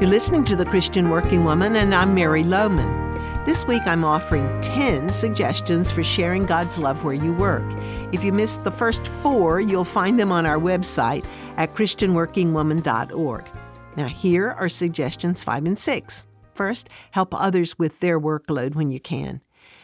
You're listening to The Christian Working Woman, and I'm Mary Lowman. This week I'm offering 10 suggestions for sharing God's love where you work. If you missed the first 4, you'll find them on our website at christianworkingwoman.org. Now here are suggestions 5 and 6. First, help others with their workload when you can.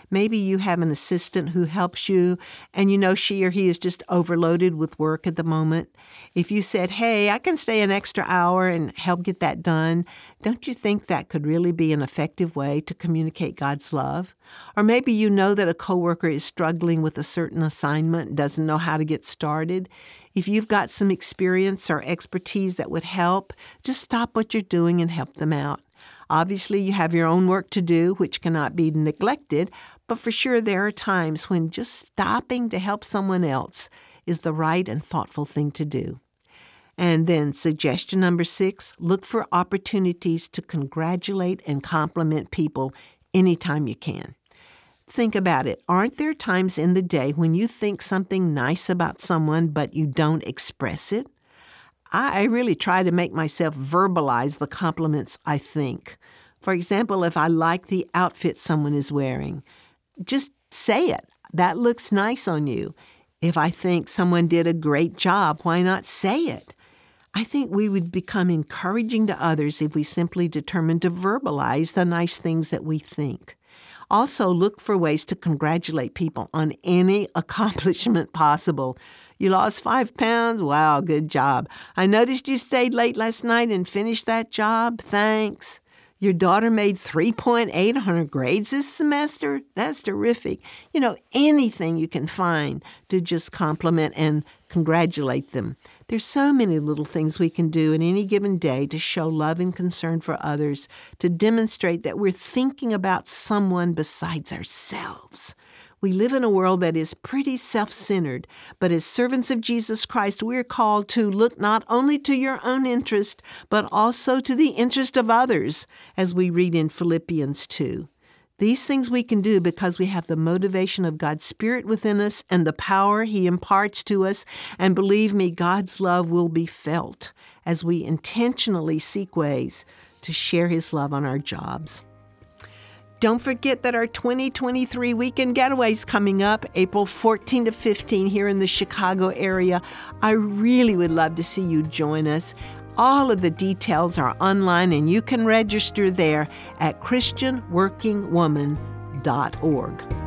Maybe you have an assistant who helps you, and you know she or he is just overloaded with work at the moment. If you said, hey, I can stay an extra hour and help get that done, don't you think that could really be an effective way to communicate God's love? Or maybe you know that a coworker is struggling with a certain assignment, doesn't know how to get started. If you've got some experience or expertise that would help, just stop what you're doing and help them out. Obviously, you have your own work to do, which cannot be neglected, but for sure there are times when just stopping to help someone else is the right and thoughtful thing to do. And then suggestion number 6, look for opportunities to congratulate and compliment people anytime you can. Think about it. Aren't there times in the day when you think something nice about someone but you don't express it? I really try to make myself verbalize the compliments I think. For example, if I like the outfit someone is wearing, just say it. That looks nice on you. If I think someone did a great job, why not say it? I think we would become encouraging to others if we simply determined to verbalize the nice things that we think. Also, look for ways to congratulate people on any accomplishment possible. You lost 5 pounds? Wow, good job. I noticed you stayed late last night and finished that job. Thanks. Your daughter made 3.8 on her grades this semester? That's terrific. You know, anything you can find to just compliment and congratulate them. There's so many little things we can do in any given day to show love and concern for others, to demonstrate that we're thinking about someone besides ourselves. We live in a world that is pretty self-centered, but as servants of Jesus Christ, we're called to look not only to your own interest, but also to the interest of others, as we read in Philippians 2. These things we can do because we have the motivation of God's Spirit within us and the power He imparts to us. And believe me, God's love will be felt as we intentionally seek ways to share His love on our jobs. Don't forget that our 2023 Weekend Getaway is coming up, April 14 to 15 here in the Chicago area. I really would love to see you join us. All of the details are online, and you can register there at christianworkingwoman.org.